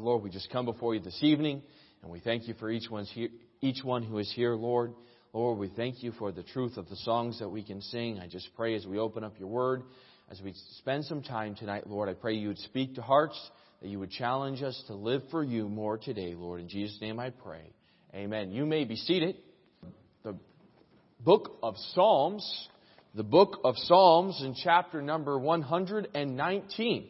Lord, we just come before you this evening, and we thank you for each one who is here, Lord. Lord, we thank you for the truth of the songs that we can sing. I just pray as we open up your word, as we spend some time tonight, Lord, I pray you would speak to hearts, that you would challenge us to live for you more today, Lord. In Jesus' name I pray. Amen. You may be seated. The book of Psalms, in chapter number 119.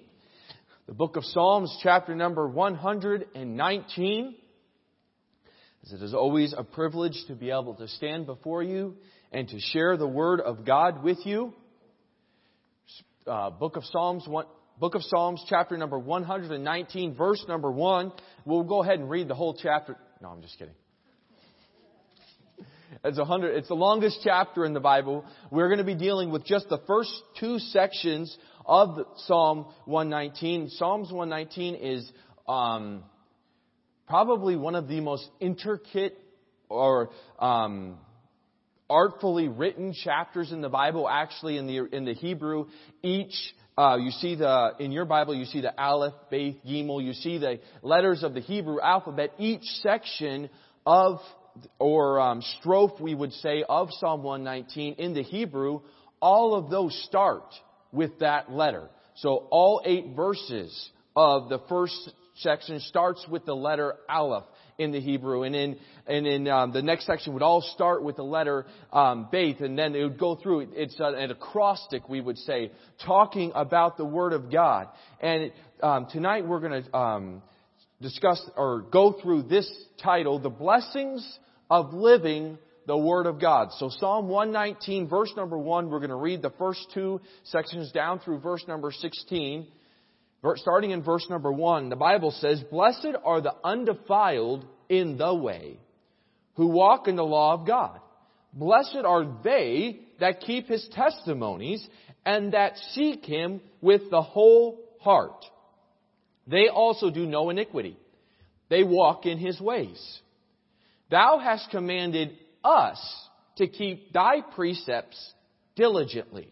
The book of Psalms, chapter number 119. As it is always a privilege to be able to stand before you and to share the Word of God with you. Book of Psalms, chapter number 119, verse number 1. We'll go ahead and read the whole chapter. No, I'm just kidding. It's the longest chapter in the Bible. We're going to be dealing with just the first two sections of Psalm 119. Psalms 119 is probably one of the most intricate or artfully written chapters in the Bible. Actually, in the Hebrew, in your Bible you see the Aleph, Beth, Gimel. You see the letters of the Hebrew alphabet. Each section strophe, we would say, of Psalm 119 in the Hebrew, all of those start with that letter. So all 8 verses of the first section starts with the letter Aleph in the Hebrew, and in the next section would all start with the letter Beth, and then it would go through. It's an acrostic, we would say, talking about the Word of God. And tonight we're going to discuss or go through this title, The Blessings of Living the Word of God. So Psalm 119, verse number 1, we're going to read the first two sections down through verse number 16. Starting in verse number 1, the Bible says, "Blessed are the undefiled in the way, who walk in the law of God. Blessed are they that keep His testimonies, and that seek Him with the whole heart. They also do no iniquity. They walk in His ways. Thou hast commanded us to keep Thy precepts diligently.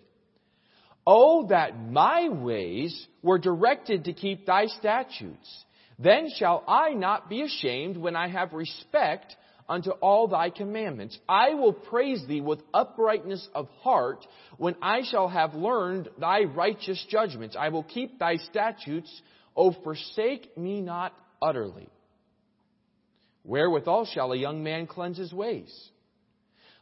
Oh, that my ways were directed to keep Thy statutes. Then shall I not be ashamed when I have respect unto all Thy commandments. I will praise Thee with uprightness of heart when I shall have learned Thy righteous judgments. I will keep Thy statutes. O forsake me not utterly. Wherewithal shall a young man cleanse his ways?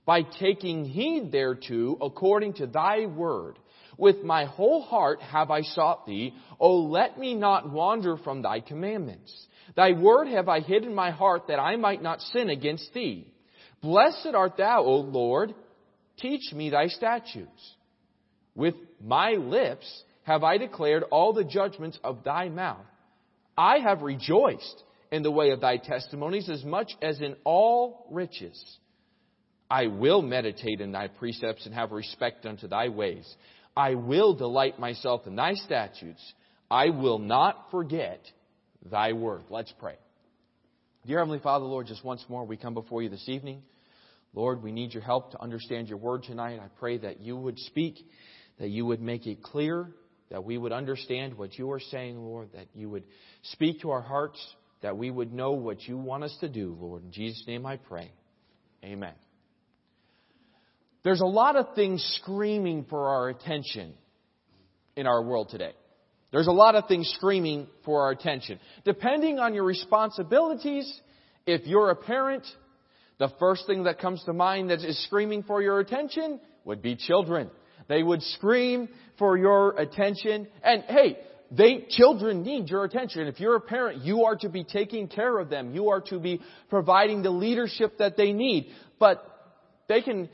By taking heed thereto according to Thy word. With my whole heart have I sought Thee. O let me not wander from Thy commandments. Thy word have I hid in my heart, that I might not sin against Thee. Blessed art Thou, O Lord. Teach me Thy statutes. With my lips have I declared all the judgments of Thy mouth. I have rejoiced in the way of Thy testimonies as much as in all riches. I will meditate in Thy precepts and have respect unto Thy ways. I will delight myself in Thy statutes. I will not forget Thy word." Let's pray. Dear Heavenly Father, Lord, just once more we come before you this evening. Lord, we need your help to understand your word tonight. I pray that you would speak, that you would make it clear, that we would understand what you are saying, Lord, that you would speak to our hearts, that we would know what you want us to do, Lord. In Jesus' name I pray. Amen. There's a lot of things screaming for our attention in our world today. There's a lot of things screaming for our attention. Depending on your responsibilities, if you're a parent, the first thing that comes to mind that is screaming for your attention would be children. They would scream for your attention. And hey, children need your attention. If you're a parent, you are to be taking care of them. You are to be providing the leadership that they need. But they can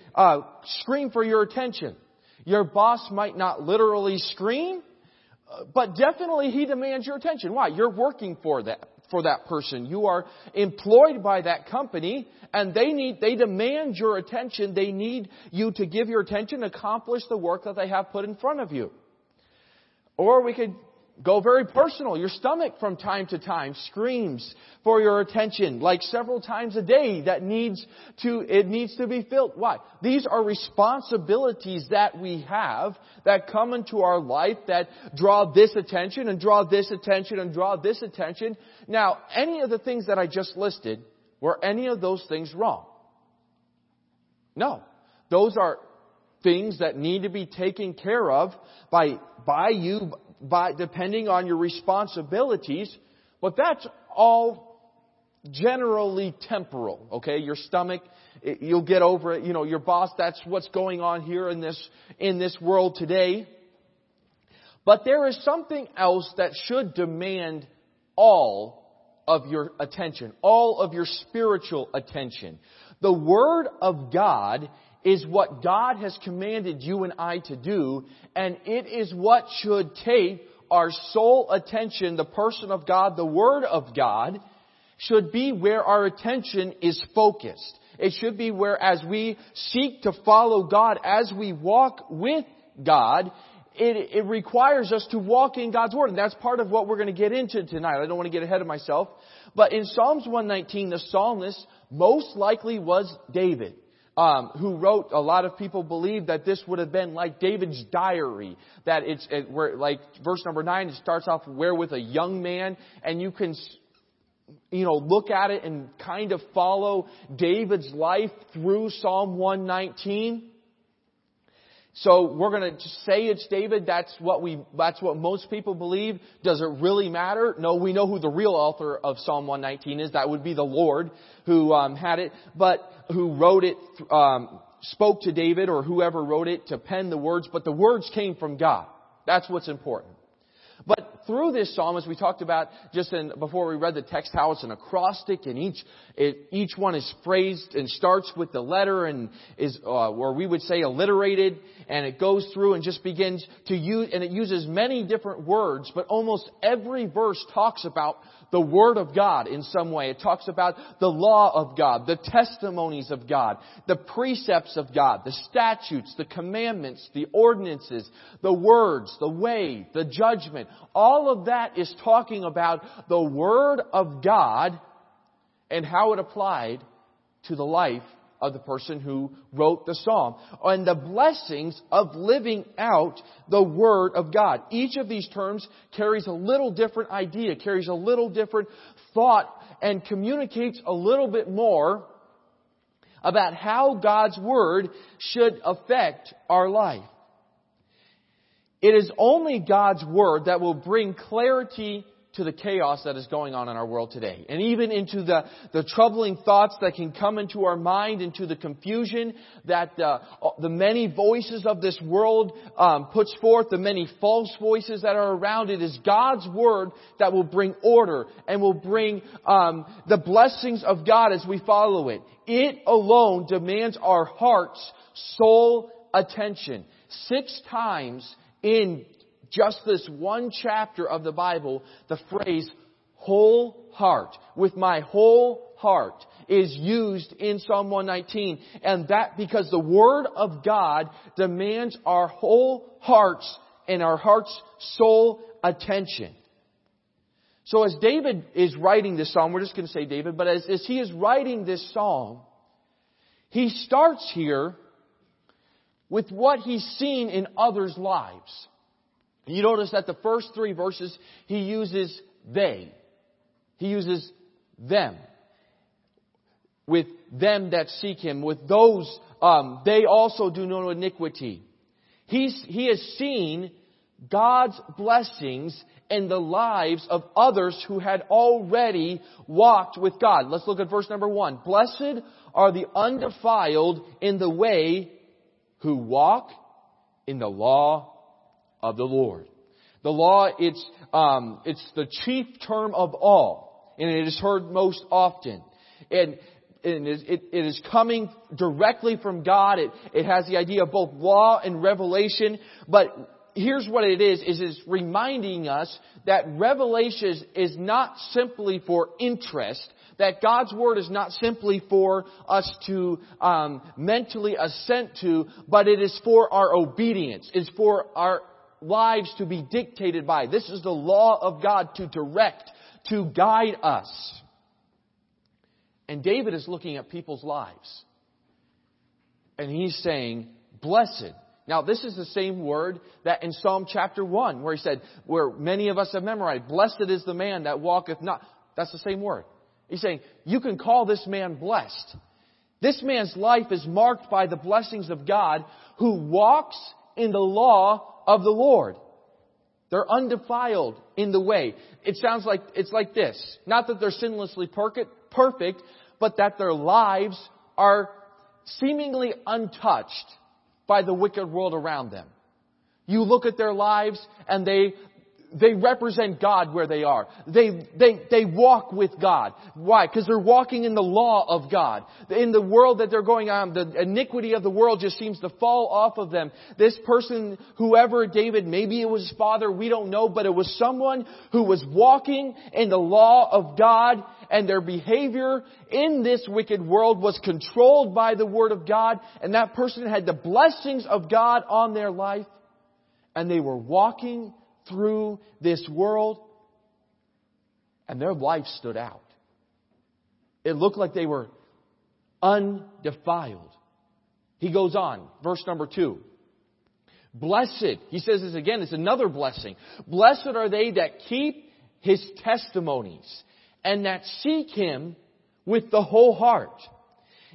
scream for your attention. Your boss might not literally scream, but definitely he demands your attention. Why? You're working for that person. You are employed by that company, and they demand your attention. They need you to give your attention, accomplish the work that they have put in front of you. Or we could go very personal. Your stomach from time to time screams for your attention, like several times a day that needs to be filled. Why? These are responsibilities that we have that come into our life that draw this attention and draw this attention and draw this attention. Now, any of the things that I just listed, were any of those things wrong? No. Those are things that need to be taken care of by depending on your responsibilities, but that's all generally temporal, okay? Your stomach, you'll get over it, you know, your boss, that's what's going on here in this world today. But there is something else that should demand all of your attention, all of your spiritual attention. The Word of God is what God has commanded you and I to do, and it is what should take our sole attention. The person of God, the Word of God, should be where our attention is focused. It should be where, as we seek to follow God, as we walk with God, it requires us to walk in God's Word. And that's part of what we're going to get into tonight. I don't want to get ahead of myself. But in Psalms 119, the psalmist most likely was David. Who wrote? A lot of people believe that this would have been like David's diary. That where, like verse number 9, it starts off where with a young man, and you can, you know, look at it and kind of follow David's life through Psalm 119. So we're going to say it's David. That's what most people believe. Does it really matter? No, we know who the real author of Psalm 119 is. That would be the Lord who had it, but who wrote it, spoke to David or whoever wrote it to pen the words. But the words came from God. That's what's important. But through this psalm, as we talked about just before we read the text, how it's an acrostic, and each one is phrased and starts with the letter and is, or we would say, alliterated, and it goes through and just begins to use, and it uses many different words, but almost every verse talks about the Word of God in some way. It talks about the law of God, the testimonies of God, the precepts of God, the statutes, the commandments, the ordinances, the words, the way, the judgment. All of that is talking about the Word of God and how it applied to the life of the person who wrote the psalm, and the blessings of living out the Word of God. Each of these terms carries a little different idea, carries a little different thought, and communicates a little bit more about how God's Word should affect our life. It is only God's Word that will bring clarity to the chaos that is going on in our world today. And even into the troubling thoughts that can come into our mind, into the confusion that the many voices of this world puts forth, the many false voices that are around. It is God's Word that will bring order and will bring the blessings of God as we follow it. It alone demands our heart's sole attention. 6 times in just this one chapter of the Bible, the phrase whole heart, with my whole heart, is used in Psalm 119. And that because the Word of God demands our whole hearts and our heart's sole attention. So as David is writing this psalm, we're just going to say David, but as he is writing this psalm, he starts here with what he's seen in others' lives. You notice that the first 3 verses, he uses they. He uses them. With them that seek him. With those, they also do no iniquity. He has seen God's blessings in the lives of others who had already walked with God. Let's look at verse number 1. Blessed are the undefiled in the way, who walk in the law of the Lord. The law, it's the chief term of all, and it is heard most often. And it is coming directly from God. It has the idea of both law and revelation. But here's what it is it's reminding us that revelation is not simply for interest, that God's Word is not simply for us to mentally assent to, but it is for our obedience. It's for our lives to be dictated by. This is the law of God to direct, to guide us. And David is looking at people's lives. And he's saying, blessed. Now, this is the same word that in Psalm chapter 1, where he said, where many of us have memorized, blessed is the man that walketh not. That's the same word. He's saying, you can call this man blessed. This man's life is marked by the blessings of God, who walks in the law of the Lord. They're undefiled in the way. It sounds like, it's like this. Not that they're sinlessly perfect, but that their lives are seemingly untouched by the wicked world around them. You look at their lives and they represent God where they are. They walk with God. Why? Because they're walking in the law of God. In the world that they're going on, the iniquity of the world just seems to fall off of them. This person, whoever David, maybe it was his father, we don't know, but it was someone who was walking in the law of God, and their behavior in this wicked world was controlled by the Word of God, and that person had the blessings of God on their life, and they were walking through this world, and their life stood out. It looked like they were undefiled. He goes on, verse number 2. Blessed, he says this again, it's another blessing. Blessed are they that keep his testimonies and that seek him with the whole heart.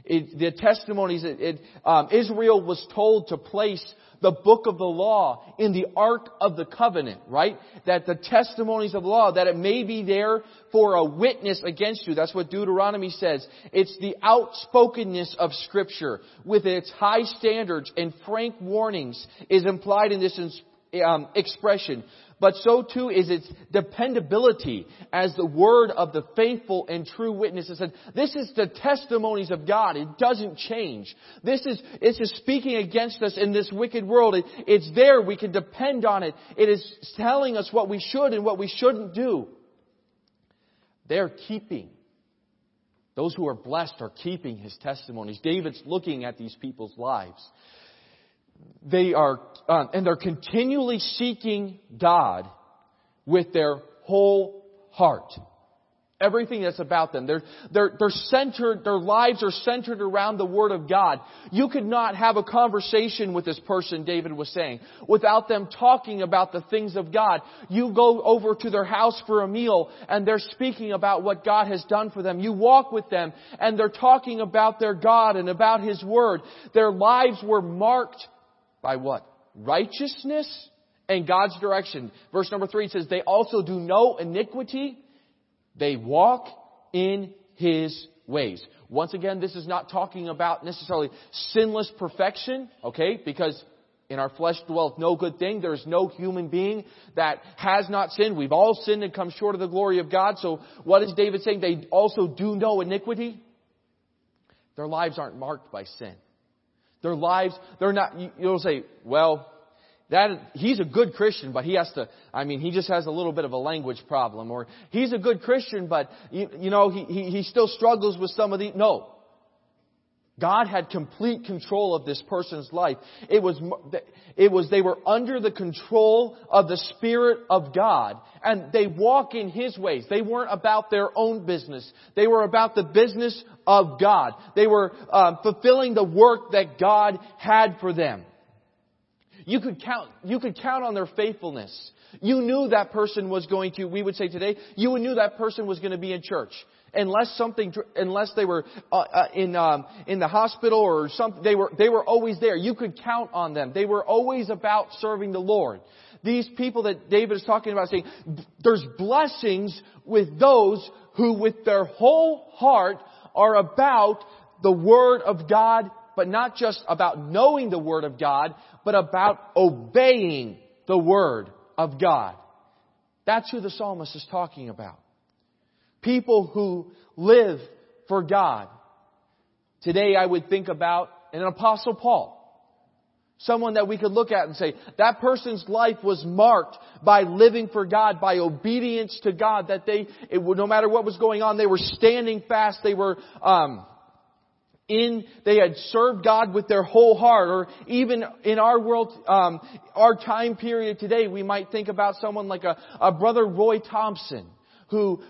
The testimonies, Israel was told to place the book of the law in the Ark of the Covenant, right? That the testimonies of the law, that it may be there for a witness against you. That's what Deuteronomy says. It's the outspokenness of Scripture with its high standards and frank warnings is implied in this expression. But so too is its dependability as the word of the faithful and true witnesses. And this is the testimonies of God. It doesn't change. This is speaking against us in this wicked world. It's there. We can depend on it. It is telling us what we should and what we shouldn't do. They're keeping. Those who are blessed are keeping his testimonies. David's looking at these people's lives. They are, and they're continually seeking God with their whole heart. Everything that's about them. They're centered, their lives are centered around the Word of God. You could not have a conversation with this person, David was saying, without them talking about the things of God. You go over to their house for a meal and they're speaking about what God has done for them. You walk with them and they're talking about their God and about His Word. Their lives were marked by what? Righteousness and God's direction. Verse number 3 says, they also do no iniquity. They walk in His ways. Once again, this is not talking about necessarily sinless perfection, okay? Because in our flesh dwelleth no good thing. There is no human being that has not sinned. We've all sinned and come short of the glory of God. So what is David saying? They also do no iniquity. Their lives aren't marked by sin. Their lives, they're not, you'll say, well, that he's a good Christian, but he just has a little bit of a language problem. Or he's a good Christian, but, he still struggles with some of the... No. God had complete control of this person's life. They were under the control of the Spirit of God. And they walk in His ways. They weren't about their own business. They were about the business of God. They were fulfilling the work that God had for them. You could count on their faithfulness. You knew that person was going to, we would say today, you knew that person was going to be in church. Unless they were in the hospital or something, they were always there. You could count on them. They were always about serving the Lord. These people that David is talking about, saying there's blessings with those who with their whole heart are about the Word of God, but not just about knowing the Word of God, but about obeying the Word of God. That's who the psalmist is talking about. People who live for God. Today I would think about an Apostle Paul. Someone that we could look at and say, that person's life was marked by living for God, by obedience to God, that no matter what was going on, they were standing fast, they were They had served God with their whole heart. Or even in our world, our time period today, we might think about someone like a brother Roy Thompson, who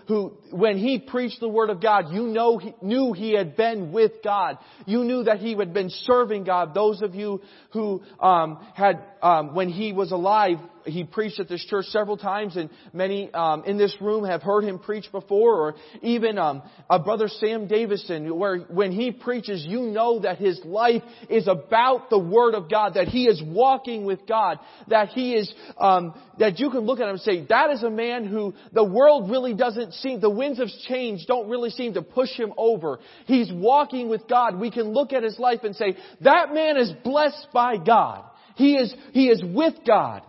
when he preached the Word of God, knew he had been with God. You knew that he had been serving God. Those of you who when he was alive, he preached at this church several times, and many in this room have heard him preach before. Or even a brother Sam Davison, where when he preaches, you know that his life is about the Word of God, that he is walking with God, that he is that you can look at him and say, that is a man who the world really doesn't seem, the winds of change don't really seem to push him over. He's walking with God. We can look at his life and say, that man is blessed by God. He is with God.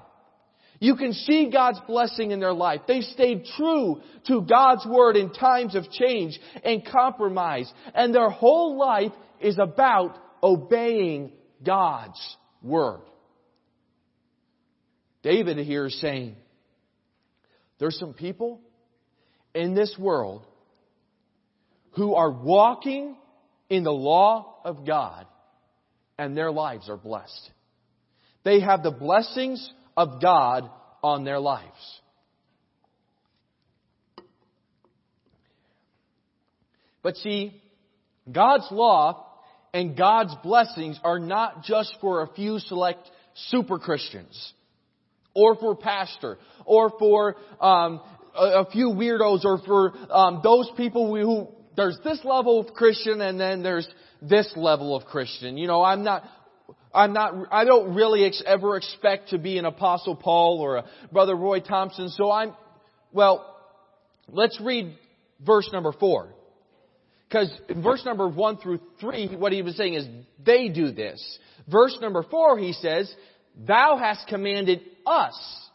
You can see God's blessing in their life. They stayed true to God's Word in times of change and compromise. And their whole life is about obeying God's Word. David here is saying, there's some people in this world who are walking in the law of God, and their lives are blessed. They have the blessings of God on their lives. But see, God's law and God's blessings are not just for a few select super Christians, or for pastor, or for a few weirdos, or for those people who there's this level of Christian and then there's this level of Christian. You know, I don't really ever expect to be an Apostle Paul or a Brother Roy Thompson. So let's read verse number 4. Because in verse number 1-3, what he was saying is, they do this. Verse number 4, he says, thou hast commanded us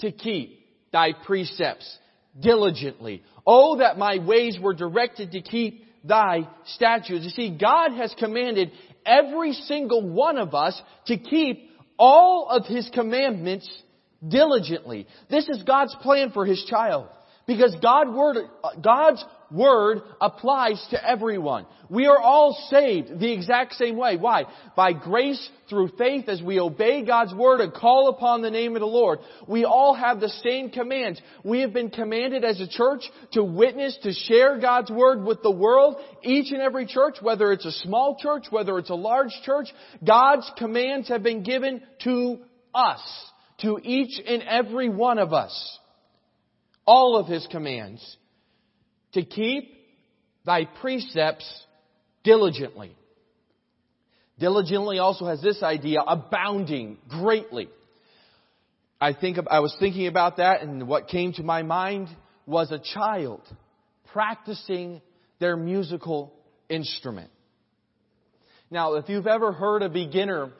to keep thy precepts diligently. Oh, that my ways were directed to keep thy statutes. You see, God has commanded every single one of us to keep all of His commandments diligently. This is God's plan for His child, because God's Word applies to everyone. We are all saved the exact same way. Why? By grace through faith, as we obey God's Word and call upon the name of the Lord. We all have the same commands. We have been commanded as a church to witness, to share God's Word with the world. Each and every church, whether it's a small church, whether it's a large church, God's commands have been given to us, to each and every one of us. All of His commands. To keep thy precepts diligently. Diligently also has this idea, abounding greatly. I was thinking about that, and what came to my mind was a child practicing their musical instrument. Now, if you've ever heard a beginner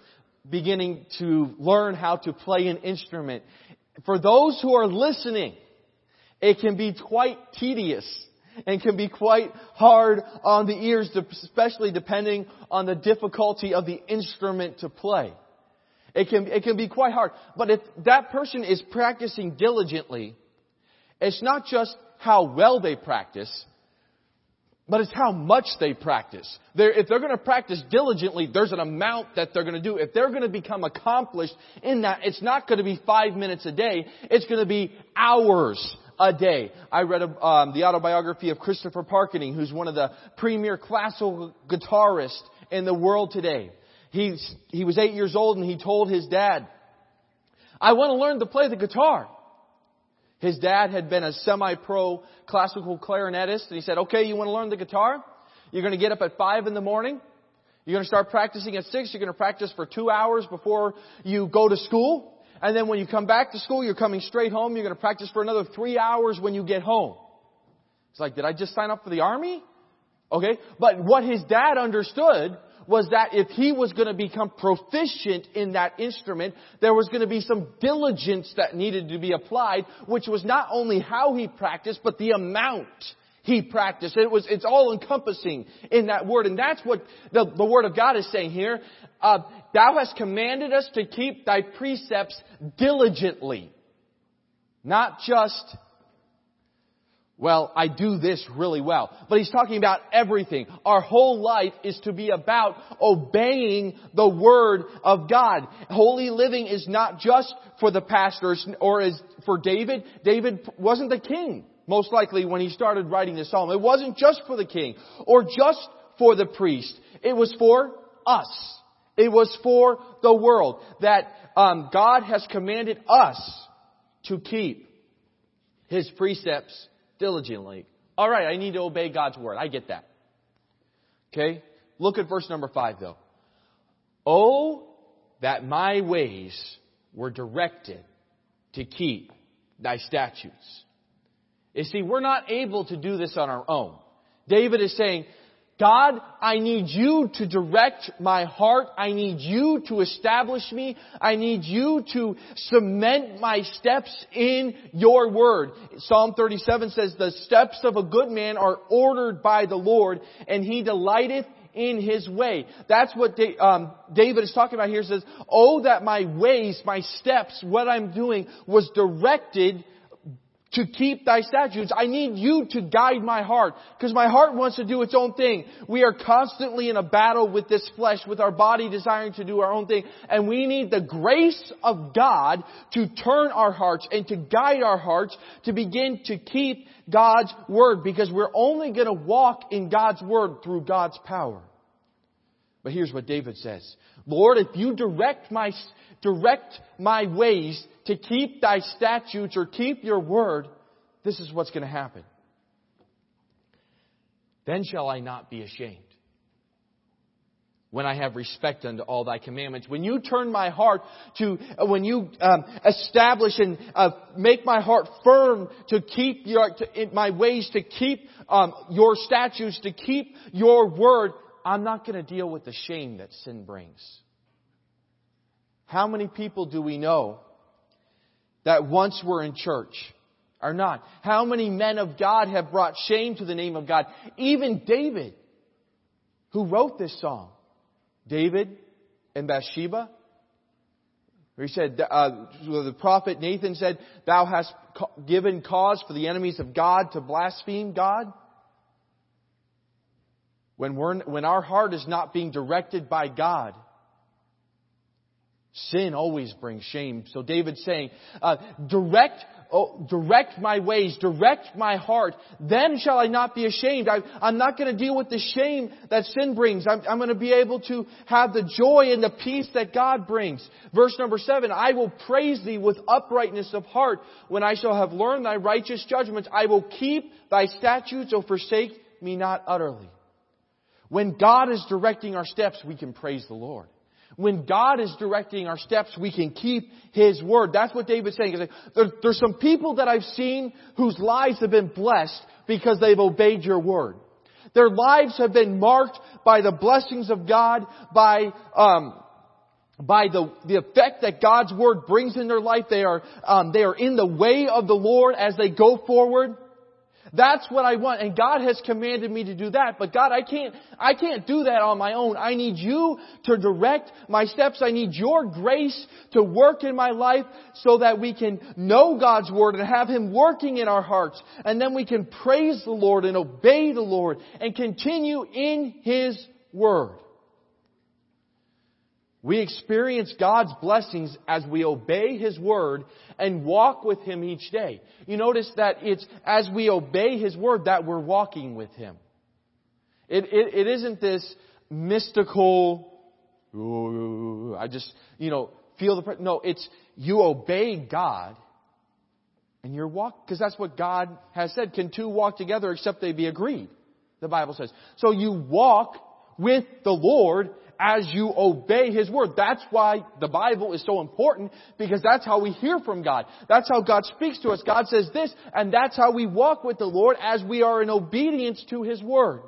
beginning to learn how to play an instrument, for those who are listening, it can be quite tedious. And can be quite hard on the ears, especially depending on the difficulty of the instrument to play. It can be quite hard. But if that person is practicing diligently, it's not just how well they practice, but it's how much they practice. If they're going to practice diligently, there's an amount that they're going to do. If they're going to become accomplished in that, it's not going to be 5 minutes a day. It's going to be hours a day. I read the autobiography of Christopher Parkening, who's one of the premier classical guitarists in the world today. He was 8 years old, and he told his dad, I want to learn to play the guitar. His dad had been a semi-pro classical clarinetist, and he said, okay, you want to learn the guitar? You're going to get up at 5 a.m. You're going to start practicing at 6. You're going to practice for 2 hours before you go to school. And then when you come back to school, you're coming straight home. You're going to practice for another 3 hours when you get home. It's like, did I just sign up for the army? Okay. But what his dad understood was that if he was going to become proficient in that instrument, there was going to be some diligence that needed to be applied, which was not only how he practiced, but the amount he practiced. It's all encompassing in that word. And that's what the Word of God is saying here. Thou hast commanded us to keep thy precepts diligently. Not just well, I do this really well. But he's talking about everything. Our whole life is to be about obeying the Word of God. Holy living is not just for the pastors or is for David. David wasn't the king, most likely, when he started writing this psalm. It wasn't just for the king or just for the priest. It was for us. It was for the world that God has commanded us to keep His precepts diligently. All right, I need to obey God's word. I get that. Okay? Look at verse number 5, though. Oh, that my ways were directed to keep thy statutes. You see, we're not able to do this on our own. David is saying, God, I need you to direct my heart. I need you to establish me. I need you to cement my steps in your word. Psalm 37 says, the steps of a good man are ordered by the Lord, and he delighteth in his way. That's what David is talking about here. He says, oh, that my ways, my steps, what I'm doing was directed to keep thy statutes. I need you to guide my heart, because my heart wants to do its own thing. We are constantly in a battle with this flesh, with our body desiring to do our own thing. And we need the grace of God to turn our hearts and to guide our hearts to begin to keep God's word, because we're only going to walk in God's word through God's power. But here's what David says. Lord, if you direct my ways to keep thy statutes or keep your word, this is what's going to happen. Then shall I not be ashamed when I have respect unto all thy commandments. When you turn my heart to, when you establish and make my heart firm to keep my ways, to keep your statutes, to keep your word, I'm not going to deal with the shame that sin brings. How many people do we know that once were in church are not? How many men of God have brought shame to the name of God? Even David, who wrote this song, David and Bathsheba, where he said, the prophet Nathan said, thou hast given cause for the enemies of God to blaspheme God. When our heart is not being directed by God, sin always brings shame. So David's saying, direct my ways, direct my heart. Then shall I not be ashamed. I'm not going to deal with the shame that sin brings. I'm going to be able to have the joy and the peace that God brings. Verse number 7, I will praise thee with uprightness of heart. When I shall have learned thy righteous judgments, I will keep thy statutes, O forsake me not utterly. When God is directing our steps, we can praise the Lord. When God is directing our steps, we can keep His Word. That's what David's saying. There's some people that I've seen whose lives have been blessed because they've obeyed your Word. Their lives have been marked by the blessings of God, by the effect that God's Word brings in their life. They are in the way of the Lord as they go forward. That's what I want. And God has commanded me to do that. But God, I can't do that on my own. I need you to direct my steps. I need your grace to work in my life so that we can know God's word and have Him working in our hearts. And then we can praise the Lord and obey the Lord and continue in His word. We experience God's blessings as we obey His Word and walk with Him each day. You notice that it's as we obey His Word that we're walking with Him. It isn't this mystical, I just, feel the... No, it's you obey God and your walk, because that's what God has said. Can two walk together except they be agreed, the Bible says. So you walk with the Lord as you obey His Word. That's why the Bible is so important, because that's how we hear from God. That's how God speaks to us. God says this, and that's how we walk with the Lord, as we are in obedience to His Word.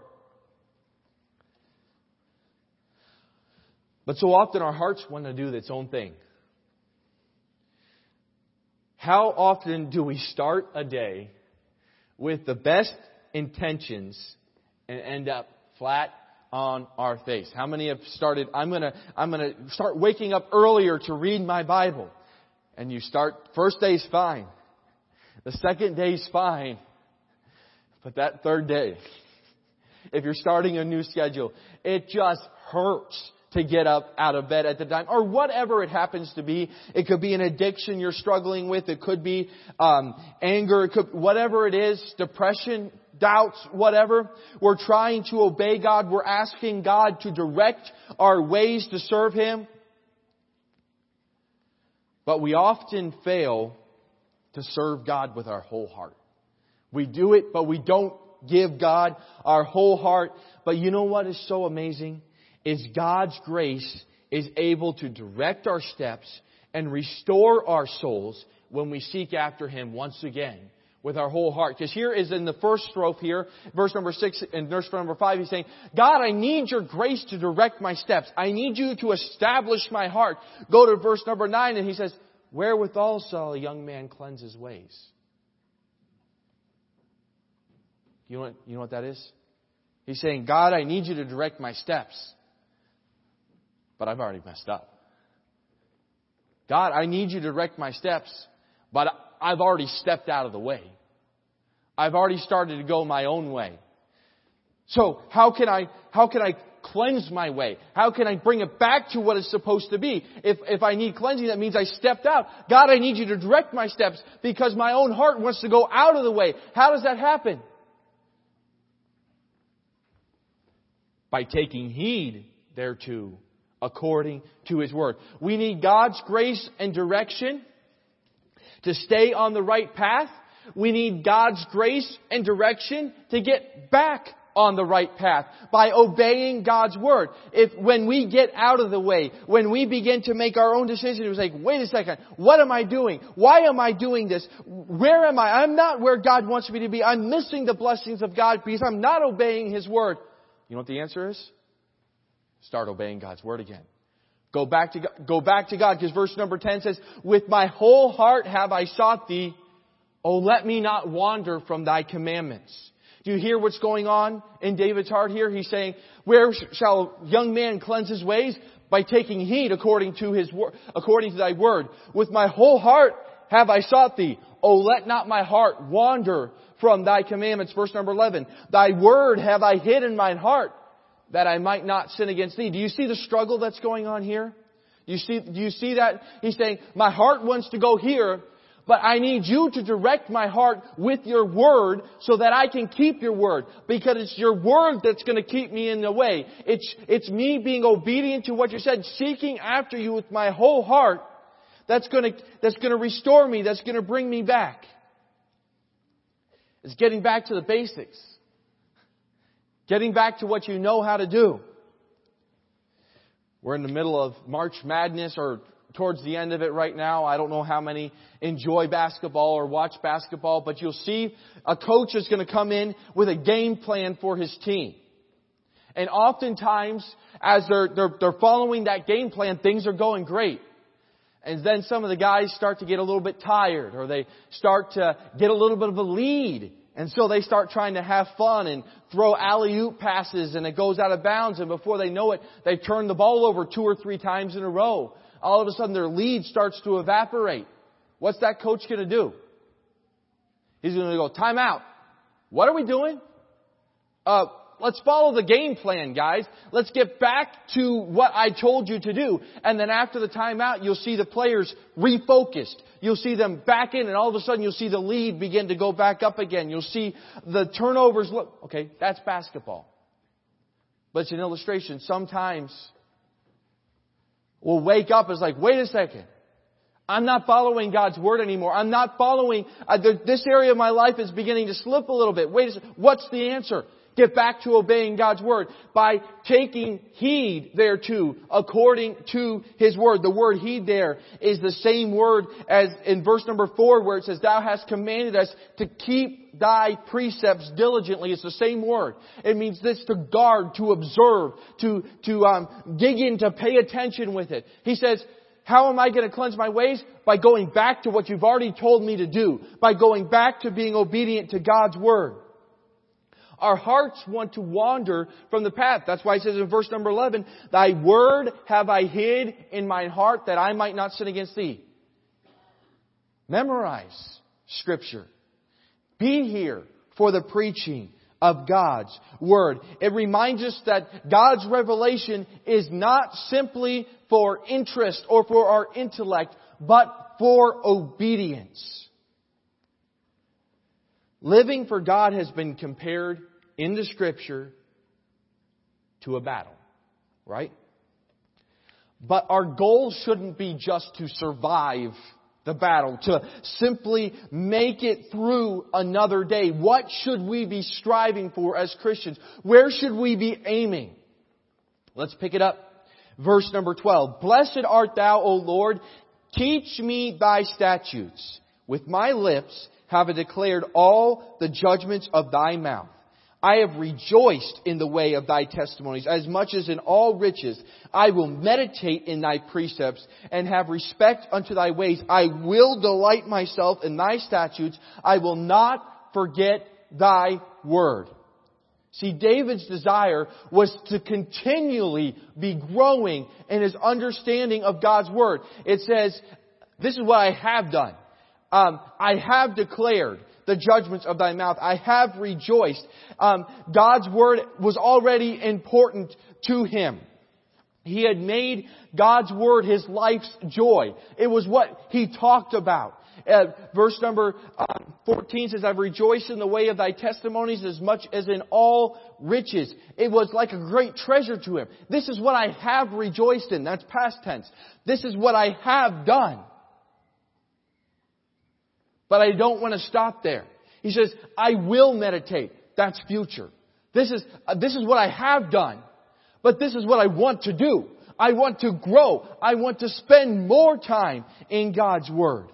But so often our hearts want to do its own thing. How often do we start a day with the best intentions and end up flat on our face? How many have started, I'm gonna start waking up earlier to read my Bible? And you start, first day's fine. The second day's fine. But that third day, if you're starting a new schedule, it just hurts to get up out of bed at the time, or whatever it happens to be. It could be an addiction you're struggling with. It could be anger. It could, whatever it is, depression, doubts, whatever. We're trying to obey God. We're asking God to direct our ways to serve Him. But we often fail to serve God with our whole heart. We do it, but we don't give God our whole heart. But you know what is so amazing? Is God's grace is able to direct our steps and restore our souls when we seek after Him once again with our whole heart. Because here is in the first strophe here, verse number 6 and verse number 5, he's saying, God, I need your grace to direct my steps. I need you to establish my heart. Go to verse number 9 and he says, wherewithal shall a young man cleanse his ways? You know what that is? He's saying, God, I need you to direct my steps. But I've already messed up. God, I need you to direct my steps, but I've already stepped out of the way. I've already started to go my own way. So how can I cleanse my way? How can I bring it back to what it's supposed to be? If I need cleansing, that means I stepped out. God, I need you to direct my steps because my own heart wants to go out of the way. How does that happen? By taking heed thereto, according to His Word. We need God's grace and direction to stay on the right path. We need God's grace and direction to get back on the right path by obeying God's Word. When we get out of the way, when we begin to make our own decision, it was like, wait a second, what am I doing? Why am I doing this? Where am I? I'm not where God wants me to be. I'm missing the blessings of God because I'm not obeying His Word. You know what the answer is? Start obeying God's Word again. Go back to God, because verse number 10 says, with my whole heart have I sought Thee. Oh, let me not wander from Thy commandments. Do you hear what's going on in David's heart here? He's saying, where shall young man cleanse his ways? By taking heed according to Thy Word. With my whole heart have I sought Thee. Oh, let not my heart wander from Thy commandments. Verse number 11. Thy Word have I hid in mine heart, that I might not sin against Thee. Do you see the struggle that's going on here? Do you see that? He's saying, my heart wants to go here, but I need you to direct my heart with your Word so that I can keep your Word. Because it's your Word that's going to keep me in the way. It's me being obedient to what you said, seeking after you with my whole heart. That's going to restore me. That's going to bring me back. It's getting back to the basics. Getting back to what you know how to do. We're in the middle of March Madness, or towards the end of it right now. I don't know how many enjoy basketball or watch basketball, but you'll see a coach is going to come in with a game plan for his team. And oftentimes, as they're following that game plan, things are going great. And then some of the guys start to get a little bit tired, or they start to get a little bit of a lead. And so they start trying to have fun and throw alley-oop passes, and it goes out of bounds. And before they know it, they've turned the ball over 2 or 3 times in a row. All of a sudden, their lead starts to evaporate. What's that coach going to do? He's going to go, time out. What are we doing? Let's follow the game plan, guys. Let's get back to what I told you to do. And then after the timeout, you'll see the players refocused. You'll see them back in, and all of a sudden you'll see the lead begin to go back up again. You'll see the turnovers. Look, okay, that's basketball. But it's an illustration. Sometimes we'll wake up as like, wait a second. I'm not following God's Word anymore. I'm not following. This area of my life is beginning to slip a little bit. Wait a second. What's the answer? Get back to obeying God's Word by taking heed thereto according to His Word. The word heed there is the same word as in verse number 4 where it says, Thou hast commanded us to keep Thy precepts diligently. It's the same word. It means this to guard, to observe, to dig in, to pay attention with it. He says, how am I going to cleanse my ways? By going back to what you've already told me to do. By going back to being obedient to God's Word. Our hearts want to wander from the path. That's why it says in verse number 11, Thy Word have I hid in my heart that I might not sin against Thee. Memorize Scripture. Be here. for the preaching of God's Word. It reminds us that God's revelation is not simply for interest or for our intellect, but for obedience. Living for God has been compared in the Scripture to a battle, right? But our goal shouldn't be just to survive the battle, to simply make it through another day. What should we be striving for as Christians? Where should we be aiming? Let's pick it up. Verse number 12. Blessed art thou, O Lord, teach me thy statutes. With my lips have I declared all the judgments of thy mouth. I have rejoiced in the way of thy testimonies as much as in all riches. I will meditate in thy precepts and have respect unto thy ways. I will delight myself in thy statutes. I will not forget thy word. See, David's desire was to continually be growing in his understanding of God's word. It says, this is what I have done. I have declared the judgments of thy mouth. I have rejoiced. God's word was already important to him. He had made God's word his life's joy. It was what he talked about. Verse number 14 says, I've rejoiced in the way of thy testimonies as much as in all riches. It was like a great treasure to him. This is what I have rejoiced in. That's past tense. This is what I have done. But I don't want to stop there. He says, I will meditate. That's future. This is what I have done. But this is what I want to do. I want to grow. I want to spend more time in God's Word.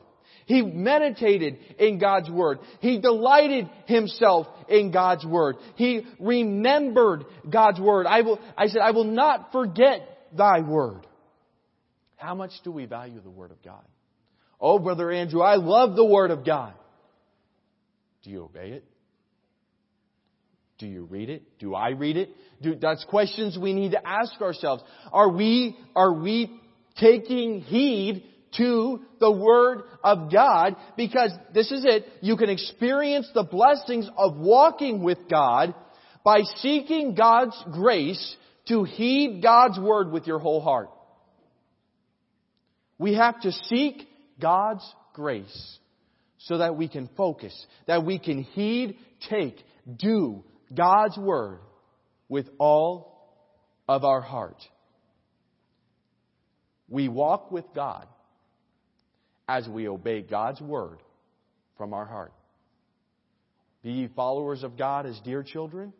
He meditated in God's Word. He delighted himself in God's Word. He remembered God's Word. I will not forget thy Word. How much do we value the Word of God? Oh, Brother Andrew, I love the Word of God. Do you obey it? Do you read it? Do I read it? That's questions we need to ask ourselves. Are we taking heed to the Word of God? Because this is it. You can experience the blessings of walking with God by seeking God's grace to heed God's Word with your whole heart. We have to seek God's grace so that we can focus, that we can heed, take, do God's Word with all of our heart. We walk with God as we obey God's Word from our heart. Be ye followers of God as dear children.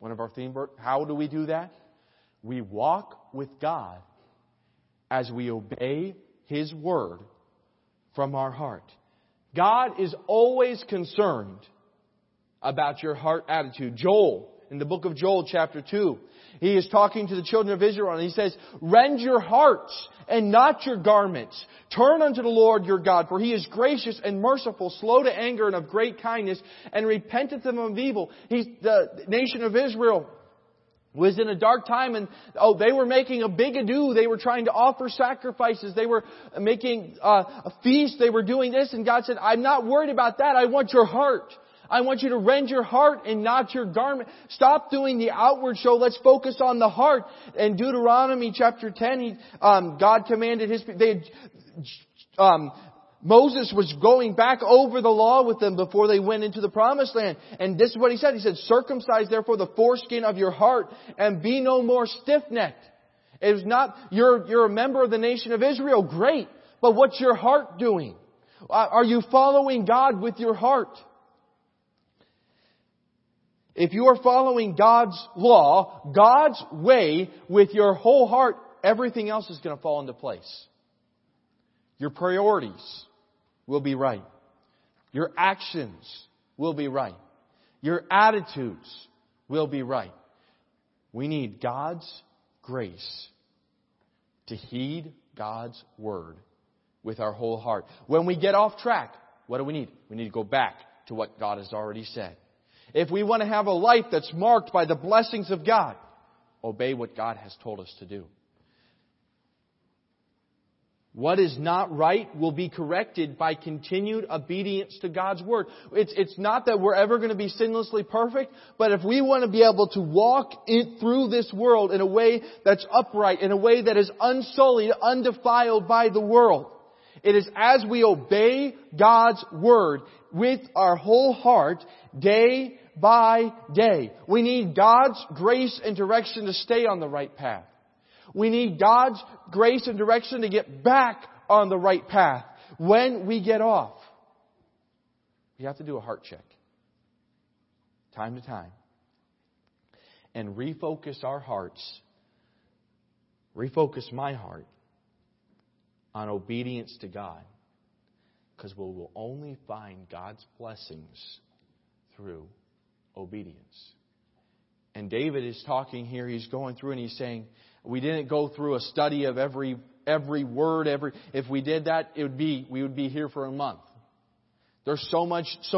One of our theme verse. How do we do that? We walk with God as we obey His Word from our heart. God is always concerned about your heart attitude. Joel, in the book of Joel, chapter 2, he is talking to the children of Israel and he says, rend your hearts and not your garments. Turn unto the Lord your God, for He is gracious and merciful, slow to anger and of great kindness, and repenteth them of evil. The nation of Israel was in a dark time, and they were making a big ado. They were trying to offer sacrifices. They were making a feast. They were doing this, and God said, I'm not worried about that. I want your heart. I want you to rend your heart and not your garment. Stop doing the outward show. Let's focus on the heart. In Deuteronomy chapter 10, God commanded His people. Moses was going back over the law with them before they went into the promised land. And this is what he said. He said, circumcise therefore the foreskin of your heart and be no more stiff-necked. It was not, you're a member of the nation of Israel. Great. But what's your heart doing? Are you following God with your heart? If you are following God's law, God's way with your whole heart, everything else is going to fall into place. Your priorities will be right. Your actions will be right. Your attitudes will be right. We need God's grace to heed God's Word with our whole heart. When we get off track, what do we need? We need to go back to what God has already said. If we want to have a life that's marked by the blessings of God, obey what God has told us to do. What is not right will be corrected by continued obedience to God's Word. It's not that we're ever going to be sinlessly perfect, but if we want to be able to walk through this world in a way that's upright, in a way that is unsullied, undefiled by the world, it is as we obey God's Word with our whole heart, day by day. We need God's grace and direction to stay on the right path. We need God's grace and direction to get back on the right path. When we get off, we have to do a heart check. Time to time. And refocus our hearts. Refocus my heart on obedience to God. Because we will only find God's blessings through obedience. And David is talking here. He's going through and he's saying, we didn't go through a study of every word. If we did that, we would be here for a month. There's so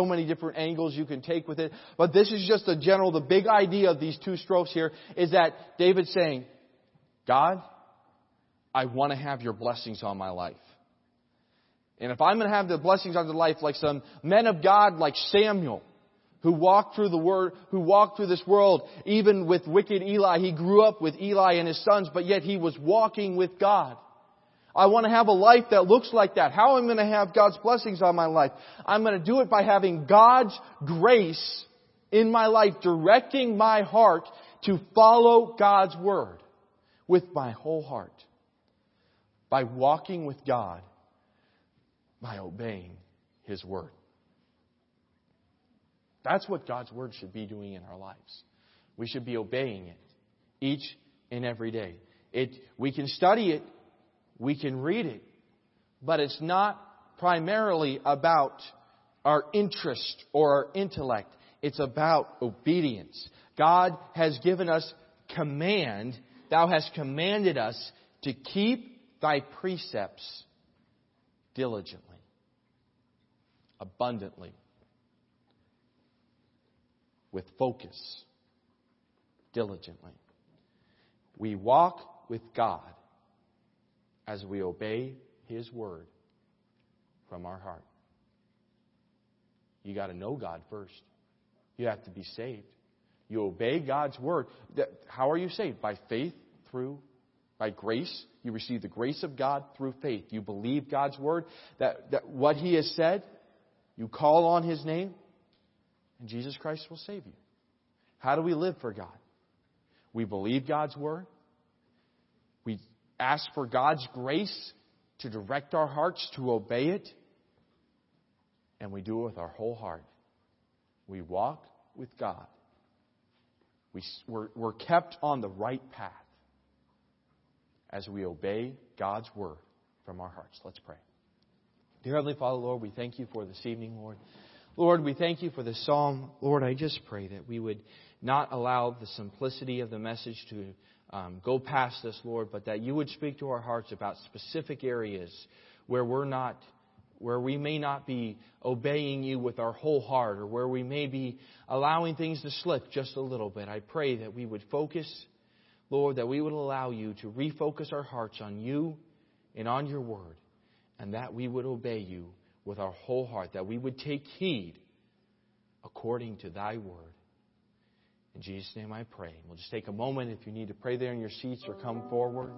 many different angles you can take with it. But this is just the big idea of these two strophes here is that David's saying, God, I want to have your blessings on my life. And if I'm going to have the blessings on the life like some men of God like Samuel, who walked through this world, even with wicked Eli. He grew up with Eli and his sons, but yet he was walking with God. I want to have a life that looks like that. How am I going to have God's blessings on my life? I'm going to do it by having God's grace in my life, directing my heart to follow God's Word with my whole heart. By walking with God, by obeying His Word. That's what God's Word should be doing in our lives. We should be obeying it each and every day. We can study it. We can read it. But it's not primarily about our interest or our intellect. It's about obedience. God has given us command. Thou hast commanded us to keep thy precepts diligently, abundantly. With focus, diligently. We walk with God as we obey His Word from our heart. You got to know God first. You have to be saved. You obey God's Word. How are you saved? By grace. You receive the grace of God through faith. You believe God's Word, that what He has said, you call on His name, and Jesus Christ will save you. How do we live for God? We believe God's Word. We ask for God's grace to direct our hearts to obey it. And we do it with our whole heart. We walk with God. We're kept on the right path as we obey God's Word from our hearts. Let's pray. Dear Heavenly Father, Lord, we thank you for this evening, Lord. Lord, we thank you for this psalm. Lord, I just pray that we would not allow the simplicity of the message to go past us, Lord, but that you would speak to our hearts about specific areas where we may not be obeying you with our whole heart, or where we may be allowing things to slip just a little bit. I pray that we would focus, Lord, that we would allow you to refocus our hearts on you and on your Word, and that we would obey you with our whole heart, that we would take heed according to thy word. In Jesus' name I pray. We'll just take a moment if you need to pray there in your seats or come forward.